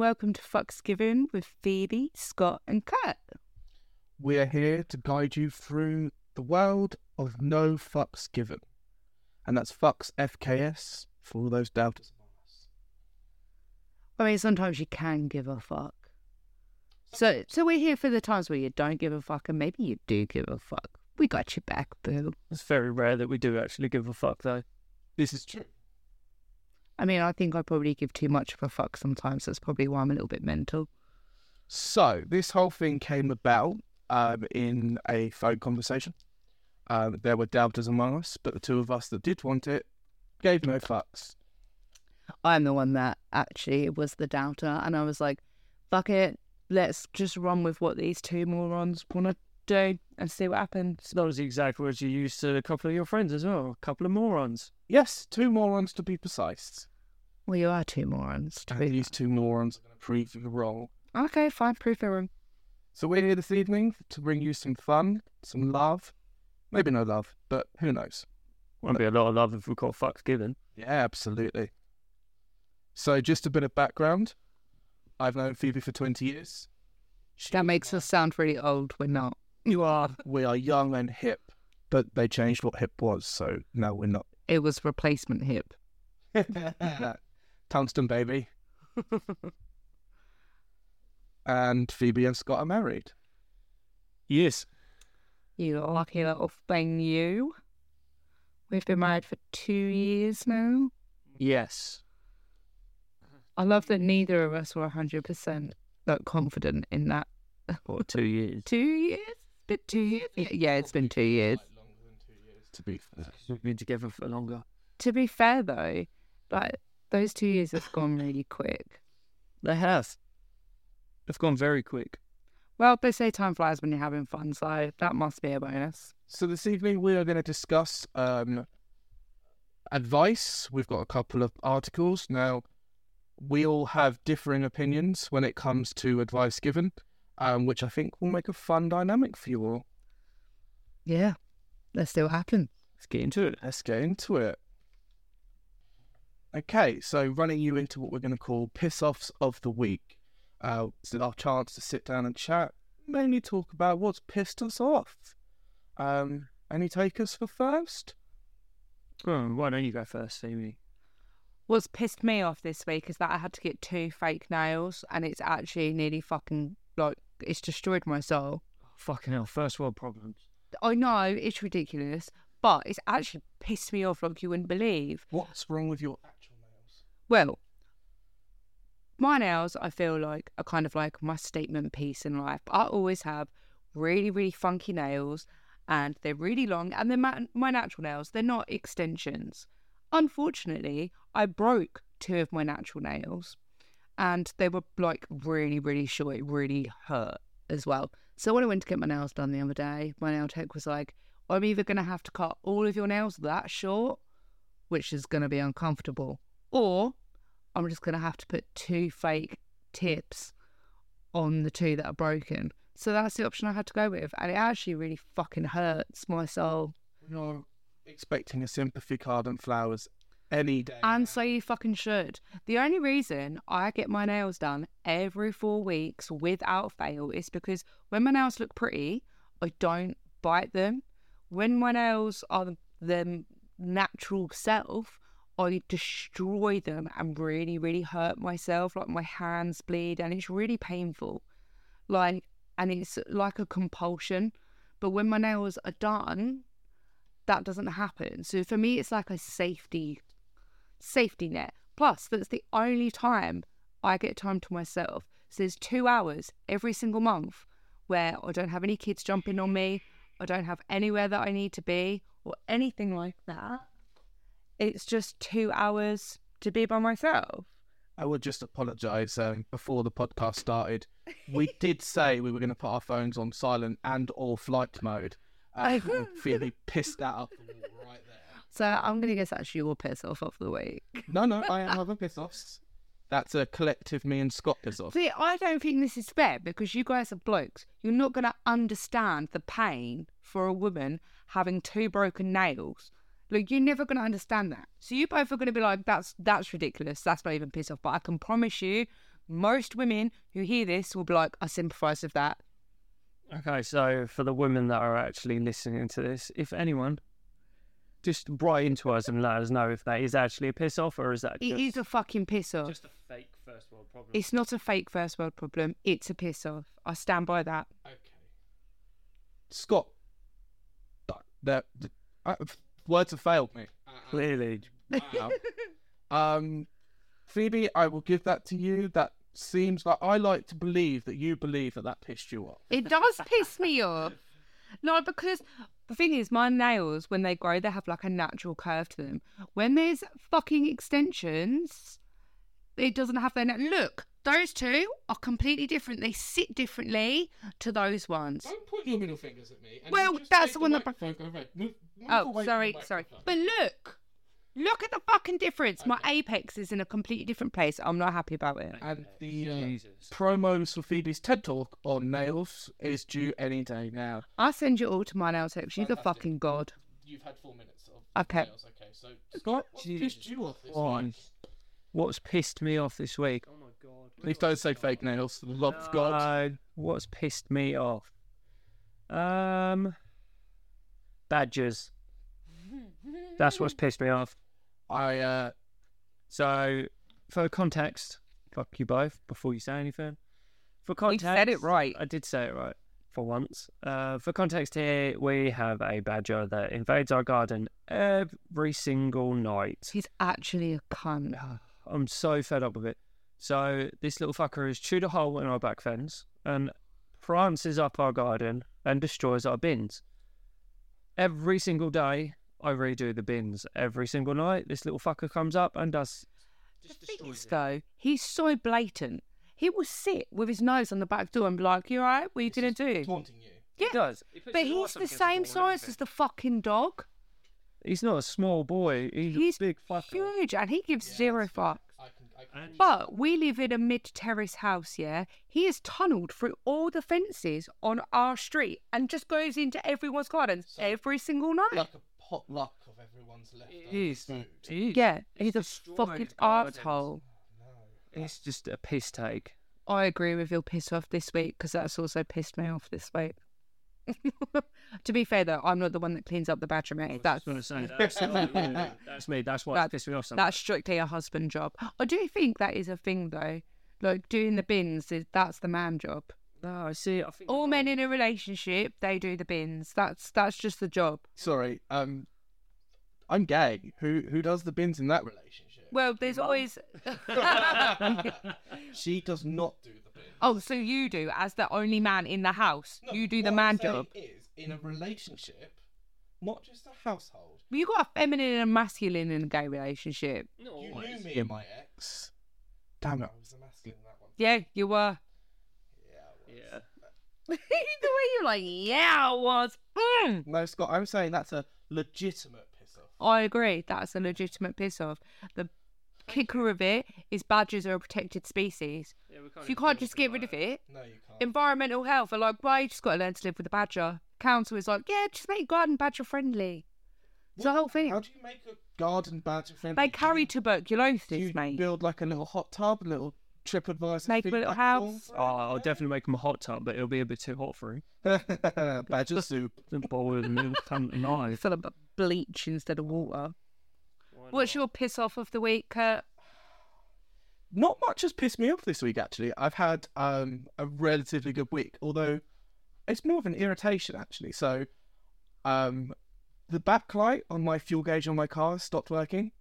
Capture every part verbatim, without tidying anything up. and welcome to Fuck's Given with Feebie, Scott and Kurt. We are here to guide you through the world of no fucks given. And that's fucks F K S for all those doubters among us. I mean, sometimes you can give a fuck. So so we're here for the times where you don't give a fuck and maybe you do give a fuck. We got your back, boo. It's very rare that we do actually give a fuck, though. This is true. I mean, I think I probably give too much of a fuck sometimes. That's probably why I'm a little bit mental. So, this whole thing came about um, in a phone conversation. Um, there were doubters among us, but the two of us that did want it gave no fucks. I'm the one that actually was the doubter, and I was like, fuck it, let's just run with what these two morons want to do and see what happens. That was the exact words you used to a couple of your friends as well, a couple of morons. Yes, two morons to be precise. Well, you are two morons. To and be these right. Two morons are going to prove you wrong. Okay, fine, prove you wrong. So we're here this evening to bring you some fun, some love. Maybe no love, but who knows? Won't be a lot of love if we call fucks given. Yeah, absolutely. So just a bit of background. I've known Phoebe for twenty years. She that makes us sound really old. We're not. You are. We are young and hip, but they changed what hip was, so no, we're not. It was replacement hip. Tungsten baby. And Phoebe and Scott are married. Yes. You lucky little thing, you. We've been married for two years now. Yes. I love that neither of us were one hundred percent that confident in that. Or two years. two years? It's been two years? Yeah, it's been two years. To be fair. We've been together for longer. To be fair, though, like those two years have gone really quick. They have. They've gone very quick. Well, they say time flies when you're having fun, so that must be a bonus. So this evening we are going to discuss um, advice. We've got a couple of articles. Now, we all have differing opinions when it comes to advice given, um, which I think will make a fun dynamic for you all. Yeah. Let's see what happens. Let's get into it. Let's get into it. Okay, so running you into what we're going to call piss-offs of the week. Uh, it's our chance to sit down and chat, mainly talk about what's pissed us off. Um, any takers for first? Oh, why don't you go first, Amy? What's pissed me off this week is that I had to get two fake nails, and it's actually nearly fucking, like, it's destroyed my soul. Oh, fucking hell, first world problems. I know, it's ridiculous, but it's actually pissed me off like you wouldn't believe. What's wrong with your actual nails? Well, my nails, I feel like, are kind of like my statement piece in life. I always have really, really funky nails, and they're really long, and they're ma- my natural nails. They're not extensions. Unfortunately, I broke two of my natural nails, and they were, like, really, really short. It really hurt as well. So when I went to get my nails done the other day, my nail tech was like, I'm either going to have to cut all of your nails that short, which is going to be uncomfortable, or I'm just going to have to put two fake tips on the two that are broken. So that's the option I had to go with. And it actually really fucking hurts my soul. You're expecting a sympathy card and flowers any day. And so you fucking should. The only reason I get my nails done every four weeks without fail is because when my nails look pretty, I don't bite them. When my nails are their natural self, I destroy them and really, really hurt myself. Like, my hands bleed and it's really painful. Like, and it's like a compulsion. But when my nails are done, that doesn't happen. So for me, it's like a safety safety net. Plus, that's the only time I get time to myself. So there's two hours every single month where I don't have any kids jumping on me. I don't have anywhere that I need to be or anything like that. It's just two hours to be by myself. I would just apologise. Uh, before the podcast started, we did say we were going to put our phones on silent and or flight mode. Uh, I really pissed that up right there. So I'm going to guess that's your piss off of the week. No, no, I am having piss offs. That's a collective me and Scott piss off. See, I don't think this is fair because you guys are blokes. You're not going to understand the pain for a woman having two broken nails. Like, you're never going to understand that. So you both are going to be like, that's that's ridiculous. That's not even piss off. But I can promise you, most women who hear this will be like, I sympathise with that. Okay, so for the women that are actually listening to this, if anyone, just write into us and let us know if that is actually a piss-off or is that just... It is a fucking piss-off. Just a fake first world problem. It's not a fake first world problem. It's a piss-off. I stand by that. Okay. Scott. That, uh, words have failed me. Uh, Clearly. Wow. um, Phoebe, I will give that to you. That seems like... I like to believe that you believe that that pissed you off. It does piss me off. No, because... The thing is, my nails, when they grow, they have like a natural curve to them. When there's fucking extensions, it doesn't have their... Na- Look, those two are completely different. They sit differently to those ones. Don't point your middle fingers at me. And well, that's the one that... Move, move oh, sorry, sorry. But look. Look at the fucking difference. Okay. My apex is in a completely different place. I'm not happy about it. And the uh, promos for Phoebe's TED Talk on nails is due any day now. I'll send you all to my nail tech. She's a fucking god. You've had four minutes of okay. nails. Okay, so Scott, what's pissed you off this oh, week? What's pissed me off this week? Oh, my God. Please don't say fake nails. Love no. God. What's pissed me off? Um, Badgers. That's what's pissed me off. I, uh, so for context, fuck you both before you say anything. For context, you said it right. I did say it right for once. Uh, for context, here we have a badger that invades our garden every single night. He's actually a cunt. I'm so fed up with it. So this little fucker has chewed a hole in our back fence and prances up our garden and destroys our bins every single day. I redo the bins every single night. This little fucker comes up and does... Just the thing is, though, he's so blatant. He will sit with his nose on the back door and be like, you all right? What are you going to do? He's taunting you. Yeah. He does. He but he's the same size as the fucking dog. He's not a small boy. He's, he's a big fucker. He's huge, and he gives yeah, zero fucks. I can, I can but we live in a mid-terrace house, yeah? He has tunnelled through all the fences on our street and just goes into everyone's gardens so, every single night. Like a hot luck of everyone's left. He is. He is. Yeah, he's a fucking arsehole. It's just a piss take. I agree with your piss off this week because that's also pissed me off this week. To be fair though, I'm not the one that cleans up the bathroom. Mate. That's what I'm saying. That's me. That's why that, pissed me off. Sometimes. That's strictly a husband job. I do think that is a thing though. Like doing the bins, is that's the man job. No, I see. I think all men in a relationship, they do the bins. That's that's just the job. Sorry, um, I'm gay. Who who does the bins in that relationship? Well, there's Mom. always. She does not do the bins. Oh, so you do as the only man in the house. No, you do the man job. Is in a relationship, not just a household. Well, you got a feminine and a masculine in a gay relationship. No, you always. Knew me and my ex. Damn it! I was a masculine in that one. Yeah, you were. Yeah. The way you're like, yeah, I was. Mm. No, Scott, I'm saying that's a legitimate piss off. I agree. That's a legitimate piss off. The kicker of it is badgers are a protected species. Yeah, so you can't just get rid of it. No, you can't. Environmental health are like, well, you just got to learn to live with a badger. Council is like, yeah, just make garden badger friendly. It's the whole thing. How do you make a garden badger friendly? They carry tuberculosis, you mate. You build like a little hot tub, a little. Trip advice. Make a little house. Oh, I'll definitely make him a hot tub, but it'll be a bit too hot for him. Badger soup. Then boil and tonight. Fill up bleach instead of water. What's your piss off of the week, Kurt? Not much has pissed me off this week. Actually, I've had um, a relatively good week, although it's more of an irritation actually. So, um, the backlight on my fuel gauge on my car stopped working.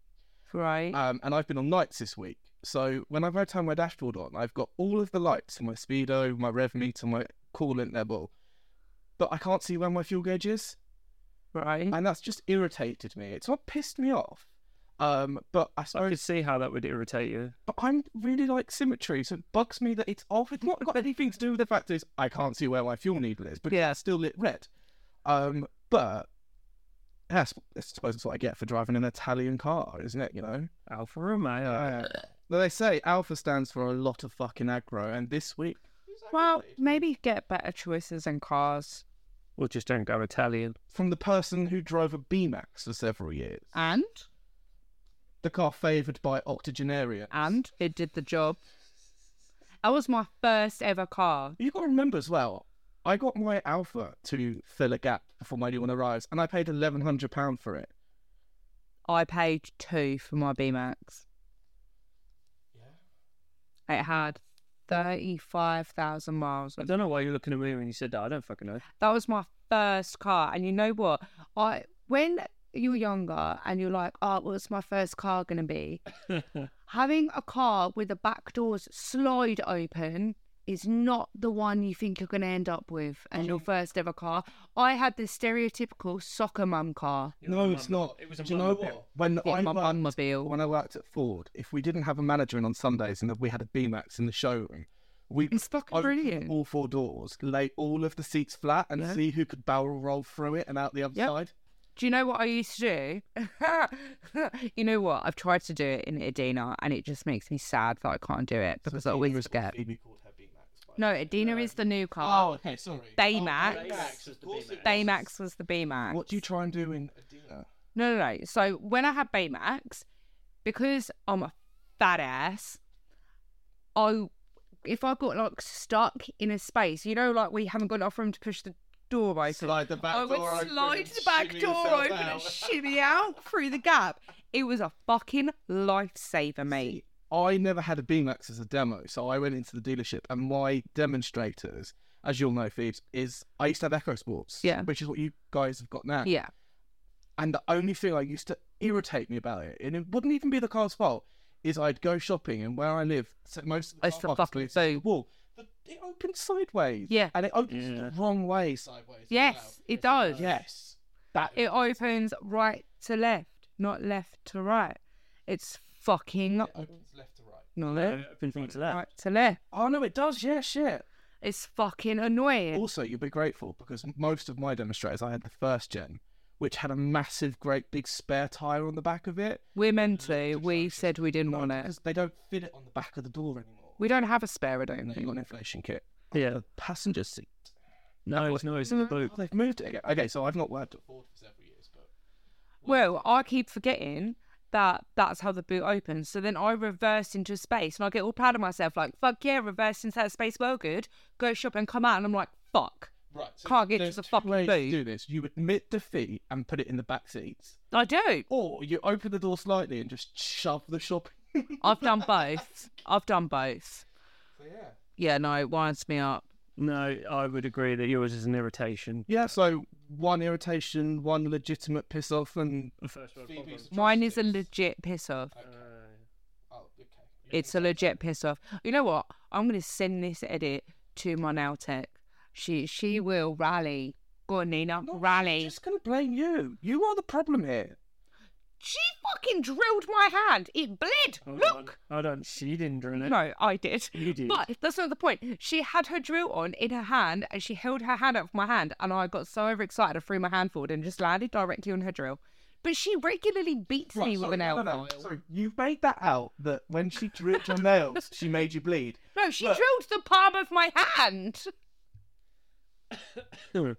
Right. Um, and I've been on nights this week. So when I've had time my dashboard on, I've got all of the lights, my speedo, my rev meter, my coolant level, but I can't see where my fuel gauge is. Right. And that's just irritated me. It's not pissed me off. Um, but I suppose I could see how that would irritate you. But I'm really like symmetry, so it bugs me that it's off. It's not got anything to do with the fact that I can't see where my fuel needle is, but yeah, it's still lit red. Um, but yeah, I suppose that's what I get for driving an Italian car, isn't it? You know, Alfa Romeo. Uh, They say Alpha stands for a lot of fucking aggro, and this week... Well, maybe get better choices in cars. Or just don't go Italian. From the person who drove a B-Max for several years. And? The car favoured by octogenarians. And it did the job. That was my first ever car. You got to remember as well, I got my Alfa to fill a gap before my new one arrives, and I paid eleven hundred pounds for it. I paid two for my B-Max. Yeah. It had thirty-five thousand miles. I don't know why you're looking at me when you said that. I don't fucking know. That was my first car, and you know what? I when you're younger and you're like, oh, what's my first car going to be? Having a car with the back doors slide open is not the one you think you're going to end up with and your first ever car. I had this stereotypical soccer mum car. No, it's not. It was a mum mobile. When I worked, when I worked at Ford, if we didn't have a manager in on Sundays and we had a B-Max in the showroom, we it's fucking brilliant. All four doors, lay all of the seats flat and yeah. see who could barrel roll through it and out the other yep. side. Do you know what I used to do? You know what? I've tried to do it in Edina and it just makes me sad that I can't do it because so I always forget. No, Edina um, is the new car. Oh, okay, sorry. Baymax. Oh, Baymax was the B-Max. What do you try and do in Edina? No, no, no. So when I had Baymax, because I'm a fat ass, I, if I got like stuck in a space, you know, like we haven't got enough room to push the door open. Slide the back I door open. I would slide the back door open out. and shimmy out through the gap. It was a fucking lifesaver, mate. See, I never had a B-Max as a demo, so I went into the dealership, and my demonstrators, as you'll know, Phoebes, is I used to have Echo Sports, yeah. which is what you guys have got now. Yeah. And the only thing I used to irritate me about it, and it wouldn't even be the car's fault, is I'd go shopping, and where I live, so most of the car parks, it's the wall. But it opens sideways. Yeah. And it opens yeah. the wrong way sideways. Yes, well. it does. Yes. That it opens, opens right to left, not left to right. It's fucking it opens left to right. No, it opens right to left. Right to left. Oh no, it does. Yeah, shit. It's fucking annoying. Also, you'll be grateful because most of my demonstrators, I had the first gen, which had a massive, great big spare tire on the back of it. We're meant to. We said we didn't no, want it because they don't fit it on the back of the door anymore. We don't have a spare. I don't no, think. Got an inflation kit. Yeah, the passenger seat. No, it's no, it's in the boot. Oh, they've moved it again. Okay, so I've not worked at Ford for several years, but well, I keep forgetting that that's how the boot opens. So then I reverse into space and I get all proud of myself, like, fuck yeah, reverse into that space, well good, go shop and come out, and I'm like, fuck, right, so can't get to the fucking boot. There's two ways to do this. You admit defeat and put it in the back seats. I do. Or you open the door slightly and just shove the shopping. I've done both. I've done both. So yeah. Yeah, no, it winds me up. No, I would agree that yours is an irritation. Yeah, so one irritation, one legitimate piss off, and the first word mine is a legit piss off. Okay. Uh, oh, okay. It's a legit piss off. You know what? I'm going to send this edit to my nail tech. She she will rally. Go on, Nina, no, rally. She's just going to blame you. You are the problem here. She fucking drilled my hand. It bled. Hold Look. On. I don't. She didn't drill it. No, I did. You did. But that's not the point. She had her drill on in her hand and she held her hand up for my hand and I got so overexcited I threw my hand forward and just landed directly on her drill. But she regularly beats right, me sorry, with an nail. No, no, no. Sorry, you've made that out that when she drilled your nails, she made you bleed. No, she Look. drilled the palm of my hand. I don't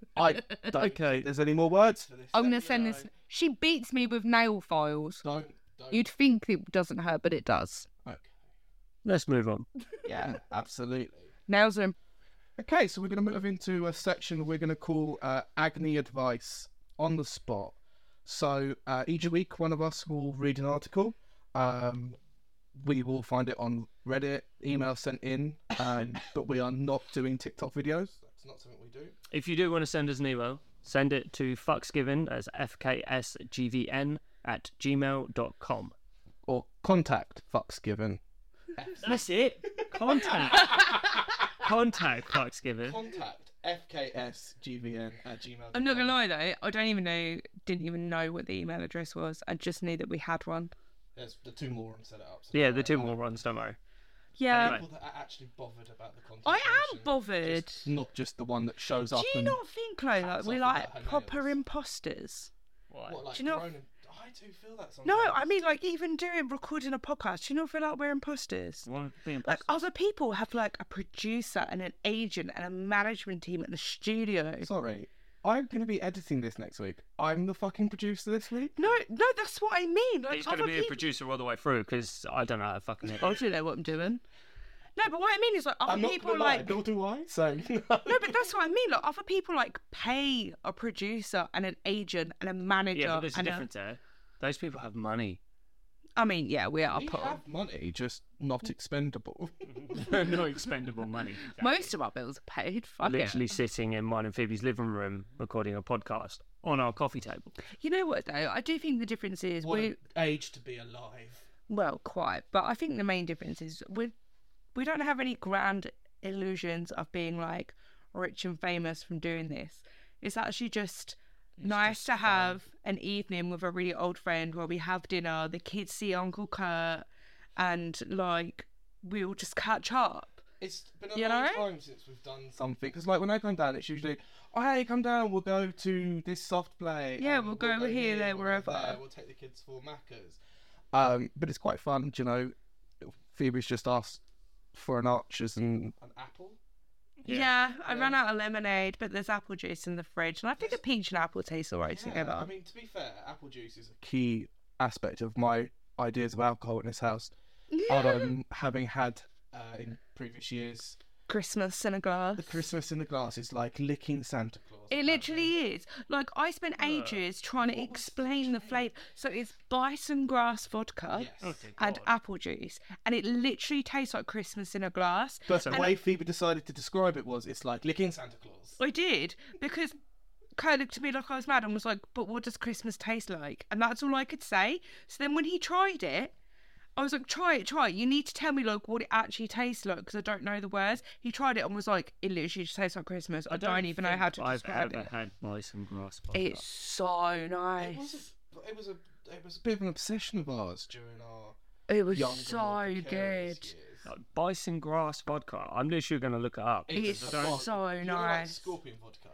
okay. think there's any more words for this. I'm going to send this. She beats me with nail files. Don't, don't. You'd think it doesn't hurt, but it does. Okay. Let's move on. Yeah, absolutely. Nails are... Okay, so we're going to move into a section we're going to call uh, Agony Advice on the Spot. So uh, each week, one of us will read an article. Um, we will find it on Reddit, email sent in, um, but we are not doing TikTok videos. It's not something we do. If you do want to send us an email, send it to fucksgiven as F K S G V N at gmail dot com. Or contact fucksgiven. That's it. Contact. Contact fucksgiven. Contact F K S G V N at gmail dot com. I'm not going to lie though, I don't even know, didn't even know what the email address was. I just knew that we had one. There's the two morons set it up. So yeah, the two morons, don't worry. Yeah, people that are actually bothered about the content. I am bothered. Just not just the one that shows up. Do you not think like that? We're like proper imposters. What? What like do you not? I do feel that sometimes. No, I mean like even doing recording a podcast. Do you not feel like we're imposters? Well, be imposters. Like other people have like a producer and an agent and a management team at the studio. Sorry. I'm going to be editing this next week. I'm the fucking producer this week. No, no, that's what I mean. Like, he's going to be people... a producer all the way through because I don't know how to fucking edit. I don't know what I'm doing. No, but what I mean is, like, other I'm not people like nor do I. So no, but that's what I mean. Like, other people like pay a producer and an agent and a manager. Yeah, but there's a difference there. Those people have money. I mean, yeah, we are. We put have on. money, just not expendable. No expendable money. Exactly. Most of our bills are paid. Fuck Literally it. Sitting in mine and Phoebe's living room recording a podcast on our coffee table. You know what, though? I do think the difference is... What we... age to be alive. Well, quite. But I think the main difference is we we don't have any grand illusions of being, like, rich and famous from doing this. It's actually just... It's nice to have fun. An evening with a really old friend where we have dinner, the kids see Uncle Kurt, and like we'll just catch up. It's been a you long know? time since we've done something, because like when I come down, it's usually, oh hey, come down, we'll go to this soft play. Yeah, we'll, we'll go, go here, here, there, wherever. There. We'll take the kids for Macca's. Um, but it's quite fun, you know. Phoebe's just asked for an Archers and an apple. Yeah, yeah, I yeah. ran out of lemonade, but there's apple juice in the fridge, and I think there's... a peach and apple taste all right yeah, together. I mean, to be fair, apple juice is a key aspect of my ideas of alcohol in this house. Yeah. Um, having had uh, in previous years... Christmas in a glass. The Christmas in a glass is like licking Santa Claus. It literally thing. is. Like, I spent ages uh, trying to explain the flavour. So it's bison grass vodka yes. oh, and apple juice. And it literally tastes like Christmas in a glass. But the way I, Phoebe decided to describe it was, it's like licking Santa Claus. I did, because Kurt looked at me like I was mad and was like, but what does Christmas taste like? And that's all I could say. So then when he tried it, I was like, try it, try it. You need to tell me, like, what it actually tastes like, because I don't know the words. He tried it and was like, it literally just tastes like Christmas. I, I don't, don't even know how to I've describe it. I've ever had bison grass vodka. It's so nice. It was, a, it, was a, it was a bit of an obsession of ours during our It was so good. Like, bison grass vodka. I'm literally going to look it up. It's so, so nice. Like scorpion vodka.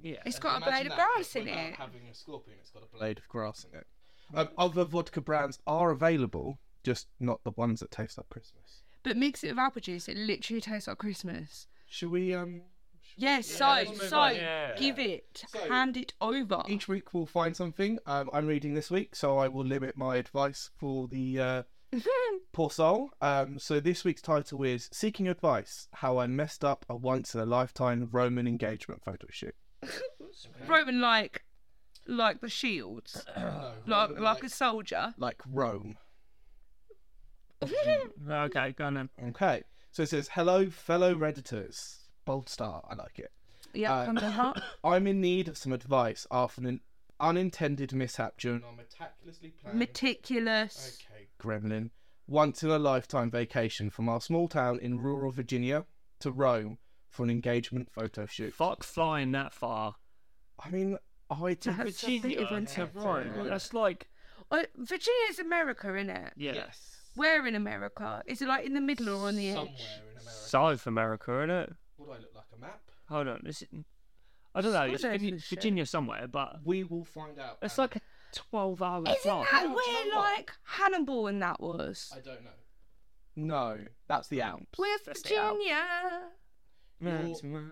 Yeah. It's got Imagine a blade that, of grass in it. Having a scorpion, it's got a blade of grass in it. Um, other vodka brands are available, just not the ones that taste like Christmas. But mix it with apple juice, it literally tastes like Christmas. Should we, um... Should yes, we... Yeah, so, so, yeah. give it, so, hand it over. Each week we'll find something. Um, I'm reading this week, so I will limit my advice for the uh, poor soul. Um, so this week's title is Seeking Advice, How I Messed Up a Once-in-a-Lifetime Roman Engagement Photo Shoot. Roman like, like the shields. No, like, like, like a soldier. Like Rome. Okay, go on then. Okay, so it says, hello fellow Redditors. Bold start, I like it. Yeah, uh, come to heart. I'm in need of some advice after an unintended mishap during our meticulously planned... Meticulous. Okay, gremlin. Once-in-a-lifetime vacation from our small town in rural Virginia to Rome for an engagement photo shoot. Fuck flying that far. I mean, I... To Virginia to Rome. Yeah. That's like... Uh, Virginia's America, isn't it? Yeah. Yes. Where in America? Is it like in the middle or on the Somewhere edge? Somewhere in America. South America, innit? What do I look like, a map? Hold on, is it... I don't know, it's Virginia, Virginia somewhere, but... We will find out. It's like a twelve hour flight. Isn't that where, like, Hannibal and that was? I don't know. No, that's the Alps. With Virginia. Con-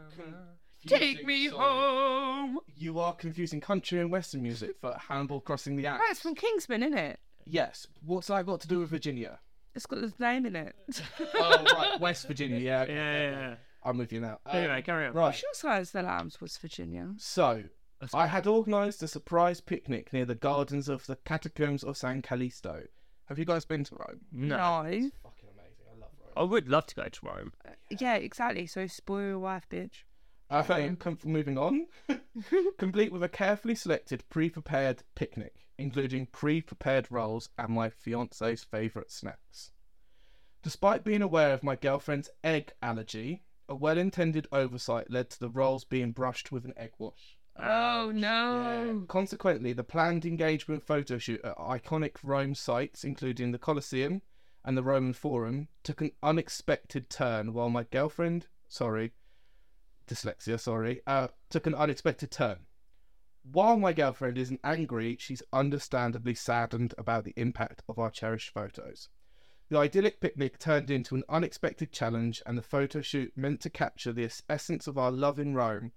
Take me sorry. home. You are confusing country and western music for Hannibal crossing the Alps. Right, it's from Kingsman, innit? Yes. What's that got to do with Virginia? It's got his name in it. Oh, right. West Virginia. Yeah. Okay. Yeah, yeah, yeah. I'm with you now. Um, anyway, carry on. Right. I'm sure Silence of the Lambs was Virginia. So, That's I cool. had organised a surprise picnic near the gardens of the Catacombs of San Callisto. Have you guys been to Rome? No. No. It's fucking amazing. I love Rome. I would love to go to Rome. Uh, yeah. yeah, exactly. So, spoil your wife, bitch. Uh, um, com- moving on. Complete with a carefully selected, pre-prepared picnic, including pre-prepared rolls and my fiancé's favourite snacks. Despite being aware of my girlfriend's egg allergy, a well-intended oversight led to the rolls being brushed with an egg wash. Oh, Ouch. no! Yeah. Consequently, the planned engagement photo shoot at iconic Rome sites, including the Colosseum and the Roman Forum, took an unexpected turn while my girlfriend... Sorry. Dyslexia, sorry. Uh, took an unexpected turn. While my girlfriend isn't angry, she's understandably saddened about the impact of our cherished photos. The idyllic picnic turned into an unexpected challenge, and the photo shoot meant to capture the essence of our love in Rome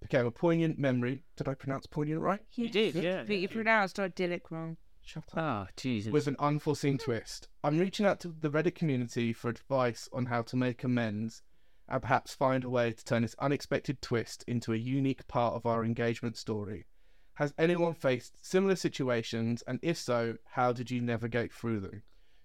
became a poignant memory. Did I pronounce poignant right? You did, yeah. But you pronounced idyllic wrong. Shut up. Oh, Jesus. With an unforeseen twist. I'm reaching out to the Reddit community for advice on how to make amends and perhaps find a way to turn this unexpected twist into a unique part of our engagement story. Has anyone faced similar situations, and if so, how did you navigate through them?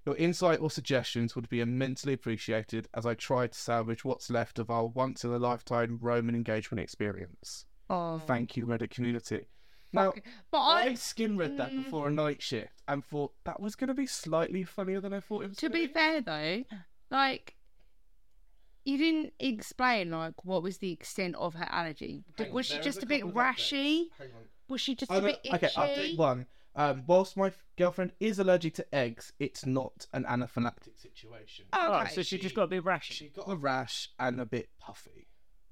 Your insight or suggestions would be immensely appreciated as I try to salvage what's left of our once-in-a-lifetime Roman engagement experience. Oh. Thank you, Reddit community. Now, but I, I skim read that before a night shift and thought that was going to be slightly funnier than I thought it was. To be fair, though, like, you didn't explain, like, what was the extent of her allergy. Hang was on, she just a, a bit rashy? Hang on. Was she just I a bit itchy? Okay, update one. Um, whilst my girlfriend is allergic to eggs, it's not an anaphylactic situation. Oh, okay. Right, so she, she just got a bit rashy. She got a rash and a bit puffy.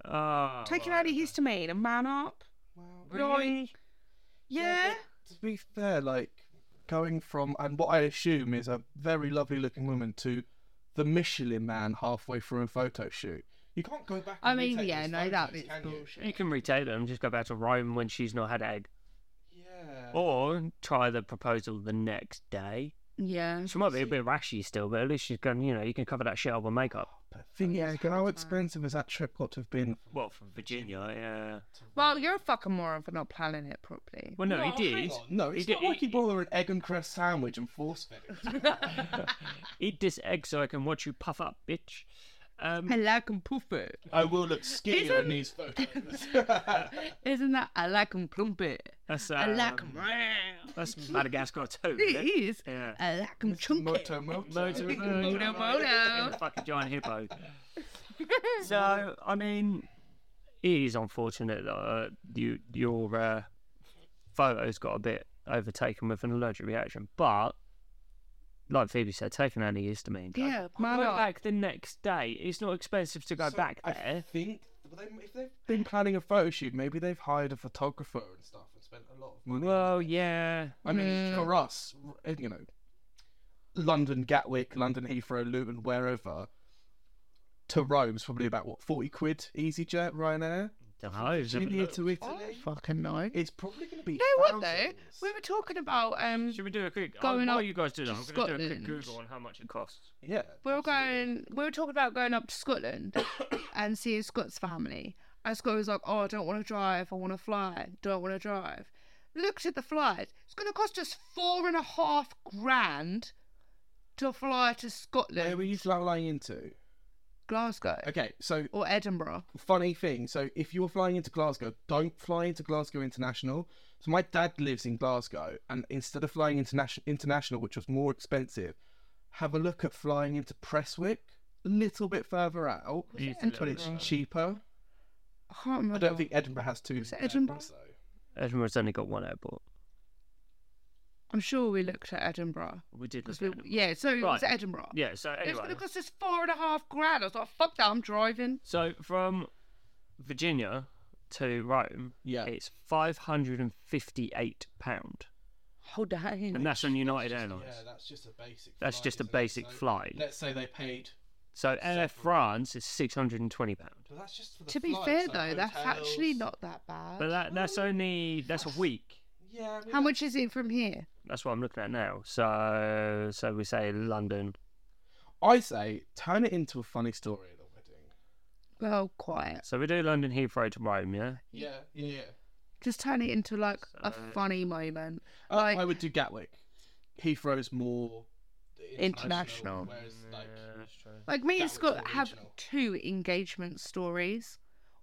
Oh, take your antihistamine and man up. Wow. Really? Like, yeah. To be fair, like, going from, and what I assume is a very lovely looking woman, to the Michelin Man halfway through a photo shoot. You can't go back. I mean, yeah, no, that is bullshit. You can retake them, just go back to Rome when she's not had egg. Yeah. Or try the proposal the next day. Yeah. She might be a bit rashy still, but at least she's gone, you know, you can cover that shit up with makeup. But thing yeah, how expensive has that trip got to have been? Well, from Virginia, yeah. Well, you're a fucking moron for not planning it properly. Well, no, no he did. No, it's he not did. Like he bought her an egg and cress sandwich and force-fed it. Eat this egg so I can watch you puff up, bitch. Um, I like and puff it. I will look skinnier in these photos. Isn't that I like and plump it? That's um, I like and that's Madagascar too. It is. Yeah. I like and chunky. Moto moto. Moto moto. Moto fucking giant hippo. So I mean, it is unfortunate that uh, you, your uh, photos got a bit overtaken with an allergic reaction, but. Like Phoebe said, take an antihistamine. Yeah, man, go back the next day. It's not expensive to go so back there. I think they, if they've been planning a photo shoot, maybe they've hired a photographer and stuff and spent a lot of money. Well, yeah. I mean, mm. for us, you know, London Gatwick, London Heathrow, Luton, wherever, to Rome's probably about, what, forty quid? EasyJet, Ryanair? Don't Junior to Italy. Oh, fucking no. It's probably going to be. You know what though? We were talking about. Um, Should we do a quick? Going oh, up. What are you guys doing? I'm going to do a quick Google on how much it costs. Yeah. We were going. We were talking about going up to Scotland and seeing Scott's family. And Scott was like, "Oh, I don't want to drive. I want to fly. Don't want to drive." Looked at the flight. It's going to cost us four and a half grand to fly to Scotland. Where were you flying into? Glasgow. Okay, so or Edinburgh. Funny thing. So if you're flying into Glasgow, don't fly into Glasgow International. So my dad lives in Glasgow, and instead of flying international, international, which was more expensive, have a look at flying into Prestwick, a little bit further out, yeah, and but it's cheaper. I can't remember. I don't think Edinburgh has two. Is it Edinburgh? So. Edinburgh's only got one airport. I'm sure we looked at Edinburgh. We did look at we, Edinburgh. Yeah, so it right. was Edinburgh. Yeah, so anyway. It was going to cost us four and a half grand. I was like, fuck that, I'm driving. So from Virginia to Rome, yeah. it's five hundred fifty-eight pounds. Oh, dang. And that's on United that's Airlines. Just, yeah, that's just a basic That's flight, just a basic so, flight. Let's say they paid... So Air France is six hundred twenty pounds. But that's just for the to flights, be fair, though, hotels. That's actually not that bad. But that, that's only... That's a week. Yeah, I mean, how much is it from here? That's what I'm looking at now. So, so we say London. I say turn it into a funny story at the wedding. Well, quiet. So we do London Heathrow to Rome, yeah. Yeah, yeah. yeah. Just turn it into like so... a funny moment. Uh, like... I would do Gatwick. Heathrow's more international. international. Whereas, like, yeah, like me and Scott have regional. Two engagement stories.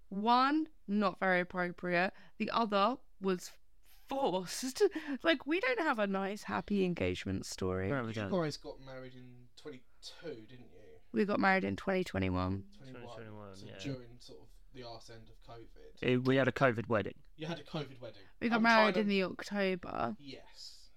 One not very appropriate. The other was. Forced. Like, we don't have a nice, happy engagement story. No, we don't. You guys got married in twenty-two, didn't you? We got married in twenty twenty-one. twenty twenty-one, so yeah. During sort of the arse end of COVID. It, we had a COVID wedding. You had a COVID wedding. We got I'm married in to... the October. Yes.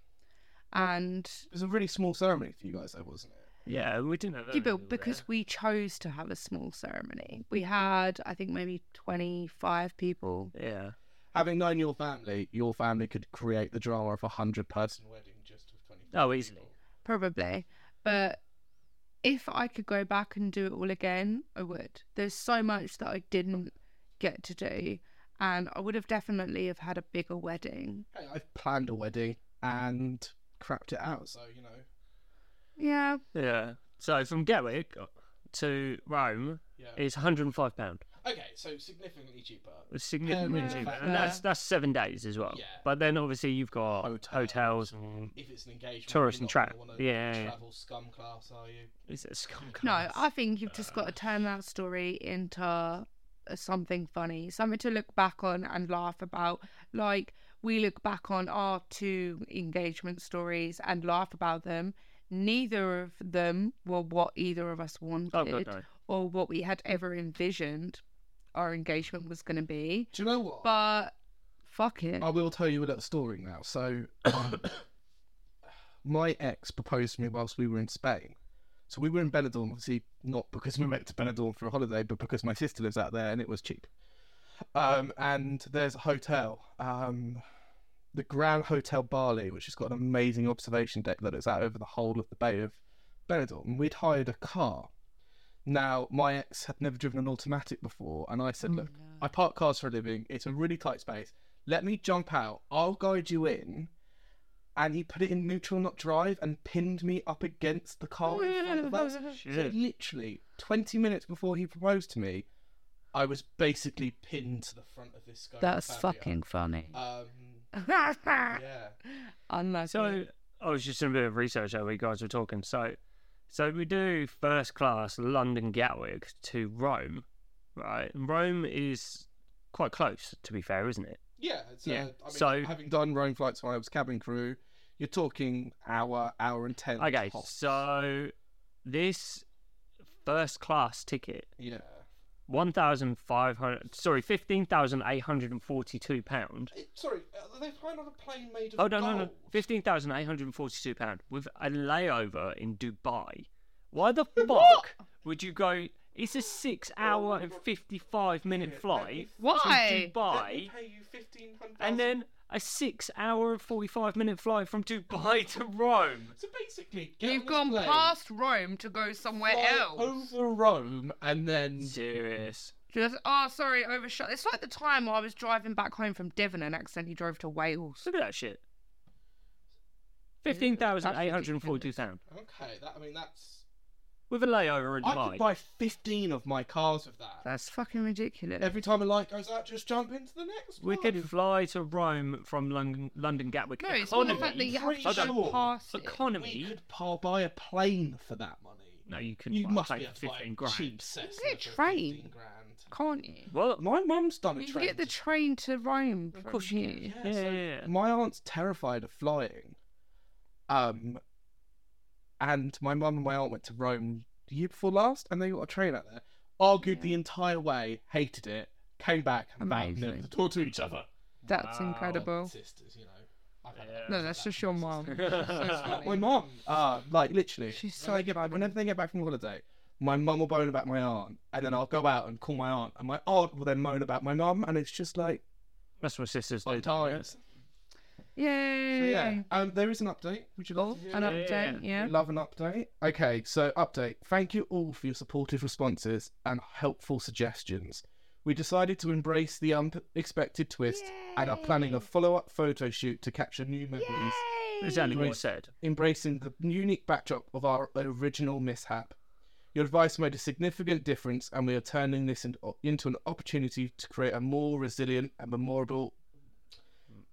And... It was a really small ceremony for you guys, though, wasn't it? Yeah, we didn't have that. Yeah, but because there. We chose to have a small ceremony. We had, I think, maybe twenty-five people. Yeah. Having known your family, your family could create the drama of a hundred-person wedding just with twenty. Oh, easily, people. Probably. But if I could go back and do it all again, I would. There's so much that I didn't get to do, and I would have definitely have had a bigger wedding. I've planned a wedding and crapped it out. So, you know. Yeah. Yeah. So from Gatwick to Rome yeah. is one hundred and five pounds. Okay, so significantly cheaper. Significantly yeah. cheaper. And that's that's seven days as well. Yeah. But then obviously you've got hotels, hotels and if it's an engagement, tourist and travel. Yeah. Travel scum class, are you? Is it a scum class? No, I think you've just got to turn that story into something funny, something to look back on and laugh about. Like, we look back on our two engagement stories and laugh about them. Neither of them were what either of us wanted oh, God, no. or what we had ever envisioned our engagement was going to be. Do you know what? But fuck it. I will tell you a little story now. So um, my ex proposed to me whilst we were in Spain. So we were in Benidorm, obviously not because we went to Benidorm for a holiday, but because my sister lives out there and it was cheap. Um, and there's a hotel, um, the Grand Hotel Bali, which has got an amazing observation deck that is out over the whole of the Bay of Benidorm. And we'd hired a car. Now, my ex had never driven an automatic before, and I said, oh, look, no. I park cars for a living. It's a really tight space. Let me jump out. I'll guide you in. And he put it in neutral, not drive, and pinned me up against the car. So literally, twenty minutes before he proposed to me, I was basically pinned to the front of this guy. That's fucking funny. Um, yeah. Unlucky. So, I was just doing a bit of research over you guys were talking, so... So we do first class London Gatwick to Rome, right? And Rome is quite close, to be fair, isn't it? Yeah. It's, yeah. Uh, I mean, so having done Rome flights when I was cabin crew, you're talking hour, hour and ten. Okay. Tops. So this first class ticket, yeah, one thousand five hundred. Sorry, fifteen thousand eight hundred and forty-two pound. Sorry, are they flying on a plane made of oh no gold? no no fifteen thousand eight hundred and forty-two pound with a layover in Dubai. Why the fuck what? would you go? It's a six-hour and fifty-five minute flight. Why? From Dubai. Let me pay you fifteen hundred. And then a six-hour and forty-five minute flight from Dubai to Rome. So basically, get you've gone plane, past Rome to go somewhere fly else. Over Rome and then serious. Just, oh, sorry, overshot. It's like the time I was driving back home from Devon and accidentally drove to Wales. Look at that shit. Fifteen thousand eight hundred and forty-two pounds. Okay, that I mean that's. With a layover in Dubai. I could buy fifteen of my cars with that. That's fucking ridiculous. Every time a light goes out, just jump into the next one. We could fly to Rome from London, London Gatwick. No, it's not the fact that you have to go past economy. We could par- buy a plane for that money. No, you couldn't you buy must a plane be a for fifteen grand. You can get a train, can't you? Well, my mum's done a train. You can get the train to Rome. Of course you can. Yeah, yeah, so yeah. My aunt's terrified of flying. Um... And my mum and my aunt went to Rome the year before last, and they got a train out there. Argued yeah. the entire way, hated it, came back, and amazing. They talked to each other. That's wow. incredible. Sisters, you know. I've had yeah. No, that's just your mum. My mum, uh, like literally. She's so good. Whenever they get back from holiday, my mum will moan about my aunt, and then I'll go out and call my aunt, and my aunt will then moan about my mum, and it's just like that's what sisters do. Times. Yay! So, yeah, um, there is an update. Would you love yeah. an update? Yeah, love an update. Okay, so update. Thank you all for your supportive responses and helpful suggestions. We decided to embrace the unexpected twist Yay. and are planning a follow-up photo shoot to capture new memories. That's only what I said. Embracing the unique backdrop of our original mishap. Your advice made a significant difference, and we are turning this into an opportunity to create a more resilient and memorable.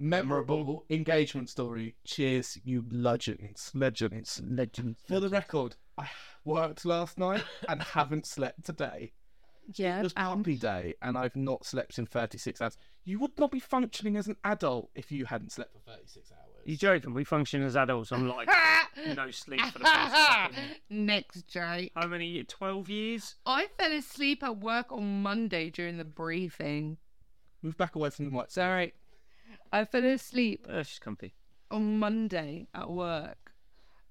Memorable engagement story. Cheers, you legends. Legends. Legends. For the record, I worked last night and haven't slept today. Yeah. It was puppy day and I've not slept in thirty-six hours. You would not be functioning as an adult if you hadn't slept for thirty-six hours. You're joking. We function as adults on like no sleep for the first fucking... Next, Jake. How many? twelve years? I fell asleep at work on Monday during the briefing. Move back away from the mic. Sorry. I fell asleep oh, she's comfy. on Monday at work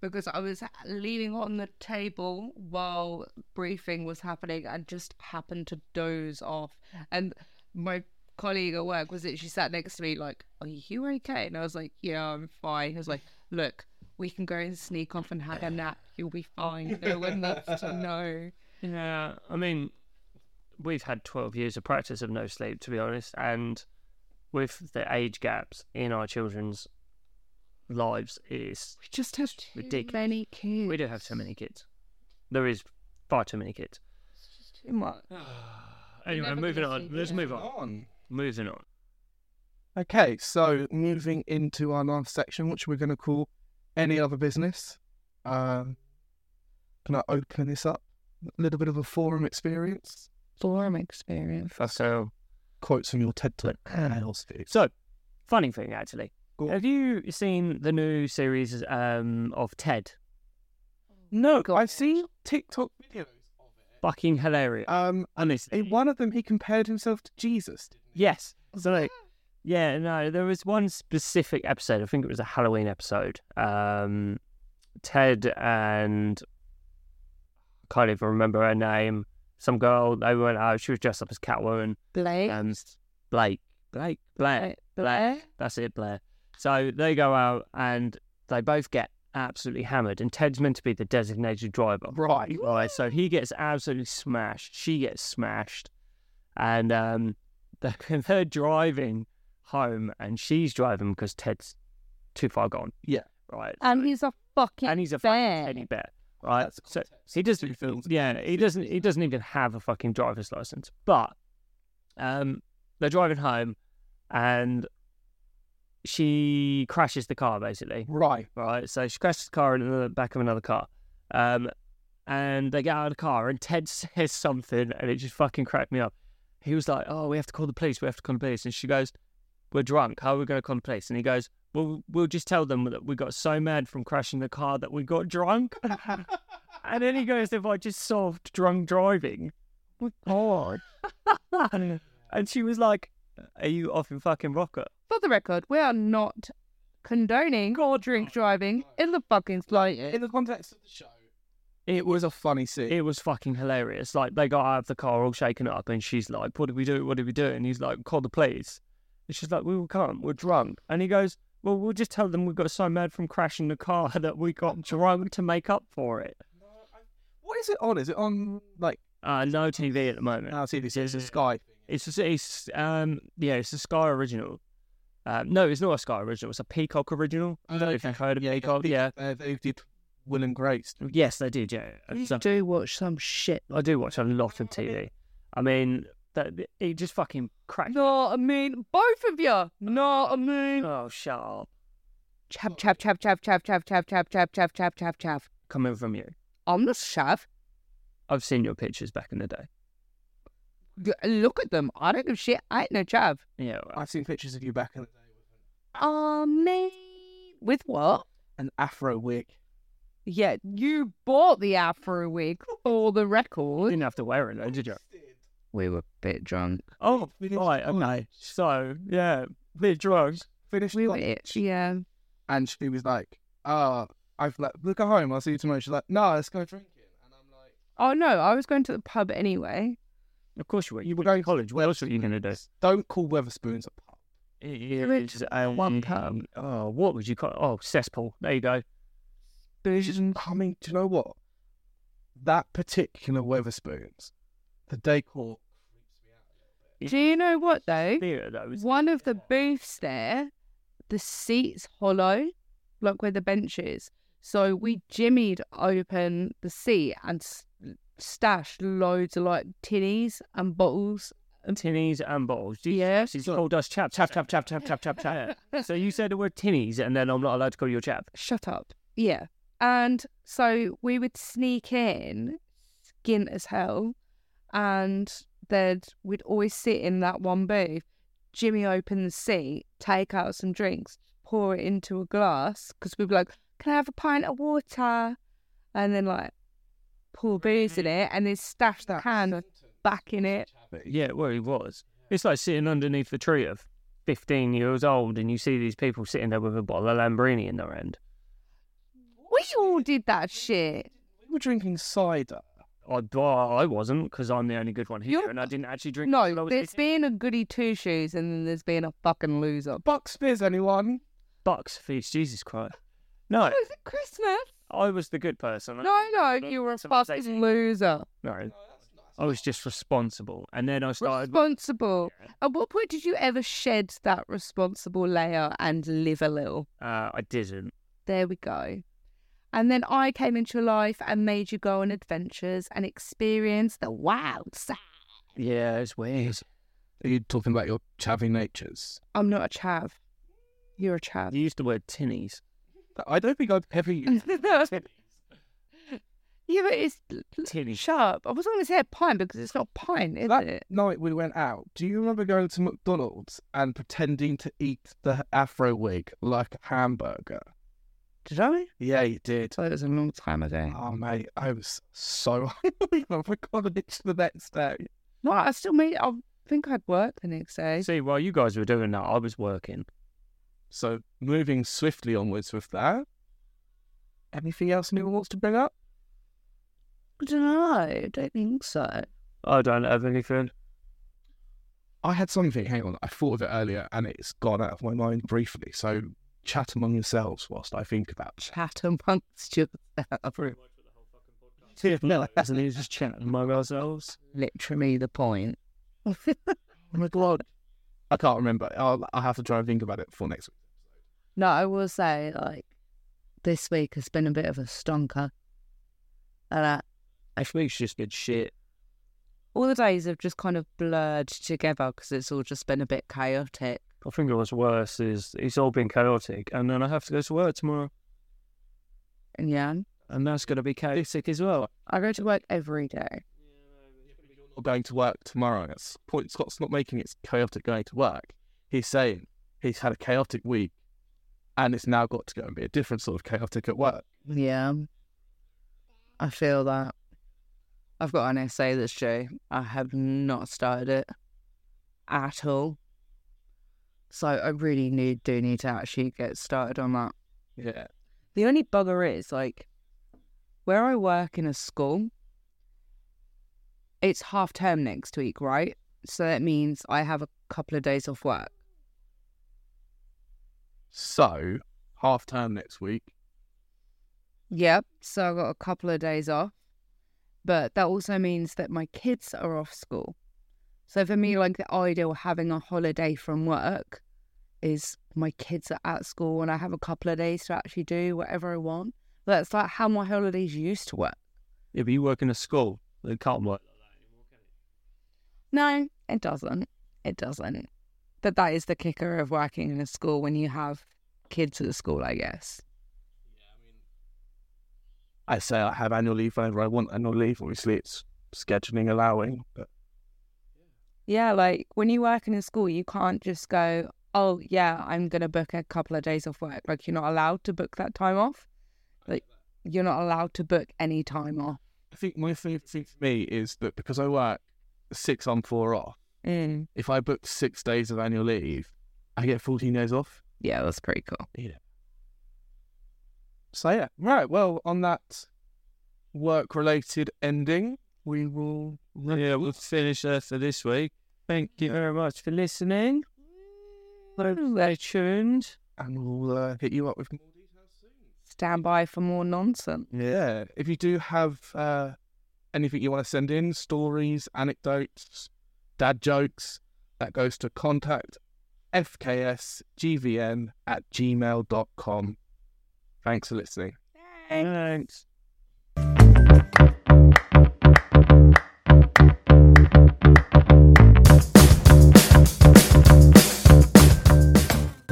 because I was leaning on the table while briefing was happening and just happened to doze off. And my colleague at work was it, she sat next to me like, are you okay? And I was like, yeah, I'm fine. He was like, look, we can go and sneak off and have a nap. You'll be fine. No one needs to know. Yeah, I mean, we've had twelve years of practice of no sleep, to be honest, and... with the age gaps in our children's lives is we just have too ridiculous. Many kids. We do have too many kids. There is far too many kids. It's just too much. Anyway, moving on. Let's move on. on. Moving on. Okay, so moving into our last section, which we're going to call Any Other Business. Um, can I open this up? A little bit of a forum experience. Forum experience. That's so, quotes from your TED Talk. So, funny thing, actually. Have you seen the new series um, of Ted? No, God. I've seen TikTok videos of it. Fucking hilarious. Um, and in one of them, he compared himself to Jesus, didn't he? Yes. So, like, yeah, no, there was one specific episode. I think it was a Halloween episode. Um, Ted and... I can't even remember her name. Some girl, they went out. She was dressed up as Catwoman. Blake. Um, Blake. Blake. Blair. Blair. That's it, Blair. So they go out and they both get absolutely hammered. And Ted's meant to be the designated driver. Right. Right. So he gets absolutely smashed. She gets smashed. And um, they're driving home and she's driving because Ted's too far gone. Yeah. Right. And so, he's a fucking And he's a bear. fucking teddy bear. Right. So he doesn't films. Yeah, he doesn't he doesn't even have a fucking driver's license. But um, they're driving home and she crashes the car, basically. Right. Right. So she crashes the car in the back of another car. Um, and they get out of the car and Ted says something and it just fucking cracked me up. He was like, oh, we have to call the police. We have to call the police. And she goes, we're drunk. How are we going to call the police? And he goes, well, we'll just tell them that we got so mad from crashing the car that we got drunk. And then he goes, if I just solved drunk driving. Oh my God. And she was like, are you off in fucking rocker? For the record, we are not condoning or drink driving in the fucking slightest. In the context of the show, it was a funny scene. It was fucking hilarious. Like, they got out of the car all shaken up and she's like, what did we do? What did we do? And he's like, call the police. And she's like, we can't. We're drunk. And he goes, well, we'll just tell them we got so mad from crashing the car that we got drunk to make up for it. No, I... What is it on? Is it on, like... Uh, no T V at the moment. No T V. It's a Sky thing. It's, it's, it's, um, yeah, it's a Sky original. Um, no, it's not a Sky original. It's a Peacock original. I don't know if you've heard of Peacock. Yeah, they, yeah. Uh, they did Will and Grace. Yes, they did. Yeah, you so, do watch some shit. I do watch a lot of T V. I mean, that it just fucking cracked. No, I mean both of you. No, I mean. Oh, shut up. Chap, chap, chap, chap, chap, chap, chap, chap, chap, chap, chap, chap, chap. Coming from you. I'm the chef. I've seen your pictures back in the day. Look at them. I don't give shit. I ain't no chav. Yeah, well, I've seen pictures of you back in the day with an afro. Oh, me. With what? An afro wig. Yeah, you bought the afro wig for the record. You didn't have to wear it though, did you? We were a bit drunk. Oh, right, okay. So, yeah, we're drunk. Finished we were it, yeah. And she was like, oh, I've like, we'll go home. I'll see you tomorrow. She's like, no, let's go drinking. And I'm like, oh, no, I was going to the pub anyway. Of course you were. You were going to college. What else were you going to do? Don't call Wetherspoons a pub. It is a one pub. Oh, what would you call it? Oh, cesspool. There you go. I mean, do you know what? That particular Wetherspoons, the decor. Do you know what, though? One of the booths there, the seat's hollow, like where the bench is. So we jimmied open the seat and... stashed loads of like tinnies and bottles. Tinnies and bottles. Jeez, yeah. She's called us chaps. Chap, chap, chap, chap, chap, chap, chap. So you said the word tinnies and then I'm not allowed to call you a chap. Shut up. Yeah. And so we would sneak in, skin as hell, and then we'd always sit in that one booth, jimmy open the seat, take out some drinks, pour it into a glass, because we'd be like, can I have a pint of water? And then like, pour booze in it and then stash that hand back in it. Yeah, well, it was. It's like sitting underneath the tree of fifteen years old and you see these people sitting there with a bottle of Lambrini in their hand. We all did that shit. We were drinking cider. I, well, I wasn't, because I'm the only good one here. You're... and I didn't actually drink. No, there's been a goody two-shoes and then there's been a fucking loser. Buck's Fizz, anyone? Buck's Fizz, Jesus Christ. No. Was it Christmas? I was the good person. No, no, you were a fucking loser. No. I was just responsible. And then I started... Responsible. Yeah. At what point did you ever shed that responsible layer and live a little? Uh, I didn't. There we go. And then I came into your life and made you go on adventures and experience the wild side. Yeah, it's weird. Are you talking about your chavvy natures? I'm not a chav. You're a chav. You used the word tinnies. I don't think I've ever used tinnies. Yeah, but it's tinny. Sharp. I wasn't going to say a pint because it's not pint, is that it? That night we went out, do you remember going to McDonald's and pretending to eat the afro wig like a hamburger? Did I? Yeah, you did. So it was a long time ago. Oh, mate, I was so hungry. I forgot it the next day. No, I still made I think I'd work the next day. See, while you guys were doing that, I was working. So moving swiftly onwards with that, anything else anyone wants to bring up? I don't know, I don't think so. I don't have anything. I had something, hang on, I thought of it earlier and it's gone out of my mind briefly, so chat among yourselves whilst I think about it. Chat amongst yourselves. I've pretty much for the whole fucking podcast. No, that's not just chat among ourselves. Literally the point. Oh my God. I can't remember. I'll, I'll have to try and think about it for next week. No, I will say, like, this week has been a bit of a stonker. And I This week's just good shit. All the days have just kind of blurred together because it's all just been a bit chaotic. I think what's worse is it's all been chaotic and then I have to go to work tomorrow. And yeah. And that's going to be chaotic as well. I go to work every day. Yeah, you're not going to work tomorrow. That's the point. Scott's not making it chaotic going to work. He's saying he's had a chaotic week and it's now got to go and be a different sort of chaotic at work. Yeah. I feel that. I've got an essay that's due. I have not started it at all. So I really need do need to actually get started on that. Yeah. The only bugger is, like, where I work in a school, it's half term next week, right? So that means I have a couple of days off work. So, half term next week? Yep. So I've got a couple of days off. But that also means that my kids are off school. So for me, like, the ideal having a holiday from work is my kids are at school and I have a couple of days to actually do whatever I want. But that's like how my holidays used to work. Yeah, but you work in a school. It can't work like that anymore, can it? No, it doesn't. It doesn't. But that is the kicker of working in a school when you have kids at school, I guess. I say I have annual leave whenever I want annual leave. Obviously, it's scheduling allowing. But yeah, like, when you work in a school, you can't just go, oh, yeah, I'm going to book a couple of days off work. Like, you're not allowed to book that time off. Like, you're not allowed to book any time off. I think my favourite thing for me is that because I work six on, four off, mm. if I book six days of annual leave, I get fourteen days off. Yeah, that's pretty cool. Yeah. So, yeah. Right, well, on that work-related ending, we will... Yeah, we'll finish there for this week. Thank you very much for listening. Stay tuned. And we'll uh, hit you up with more details soon. Stand by for more nonsense. Yeah. If you do have uh, anything you want to send in, stories, anecdotes, dad jokes, that goes to contact F K S G V N at gmail dot com. Thanks for listening. Thanks. Thanks.